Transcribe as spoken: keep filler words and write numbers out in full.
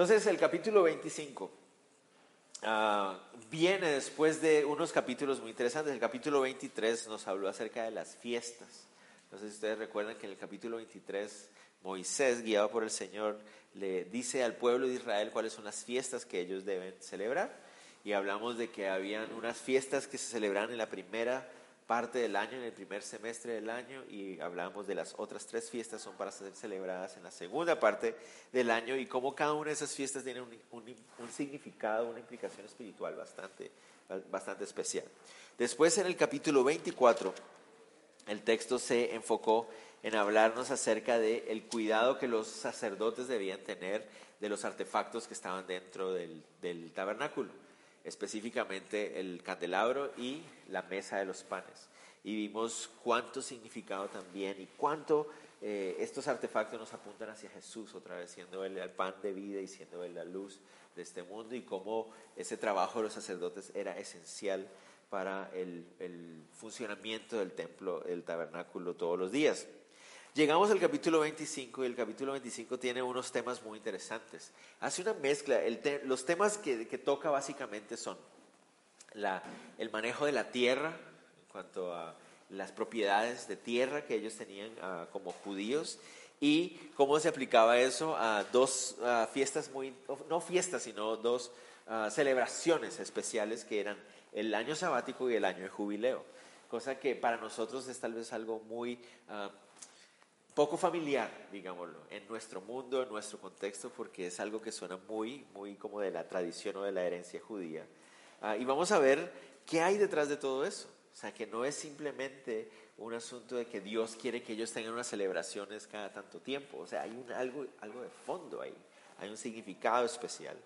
Entonces el capítulo veinticinco uh, viene después de unos capítulos muy interesantes. El capítulo veintitrés nos habló acerca de las fiestas. No sé si ustedes recuerdan que en el capítulo veintitrés Moisés, guiado por el Señor, le dice al pueblo de Israel cuáles son las fiestas que ellos deben celebrar. Y hablamos de que habían unas fiestas que se celebraban en la primera parte del año, en el primer semestre del año, y hablamos de las otras tres fiestas son para ser celebradas en la segunda parte del año, y cómo cada una de esas fiestas tiene un, un, un significado, una implicación espiritual bastante, bastante especial. Después, en el capítulo veinticuatro, el texto se enfocó en hablarnos acerca del cuidado que los sacerdotes debían tener de los artefactos que estaban dentro del, del tabernáculo, específicamente el candelabro y la mesa de los panes. Y vimos cuánto significado también y cuánto eh, estos artefactos nos apuntan hacia Jesús, otra vez siendo Él el pan de vida y siendo Él la luz de este mundo, y cómo ese trabajo de los sacerdotes era esencial para el, el funcionamiento del templo, del tabernáculo todos los días. Llegamos al capítulo veinticinco, y el capítulo veinticinco tiene unos temas muy interesantes. Hace una mezcla. El te, los temas que, que toca básicamente son la, el manejo de la tierra, en cuanto a las propiedades de tierra que ellos tenían uh, como judíos, y cómo se aplicaba eso a dos uh, fiestas, muy no fiestas, sino dos uh, celebraciones especiales que eran el año sabático y el año de jubileo, cosa que para nosotros es tal vez algo muy... Uh, poco familiar, digámoslo, en nuestro mundo, en nuestro contexto, porque es algo que suena muy, muy como de la tradición o de la herencia judía. Ah, y vamos a ver qué hay detrás de todo eso. O sea, que no es simplemente un asunto de que Dios quiere que ellos tengan unas celebraciones cada tanto tiempo. O sea, hay un, algo, algo de fondo ahí, hay un significado especial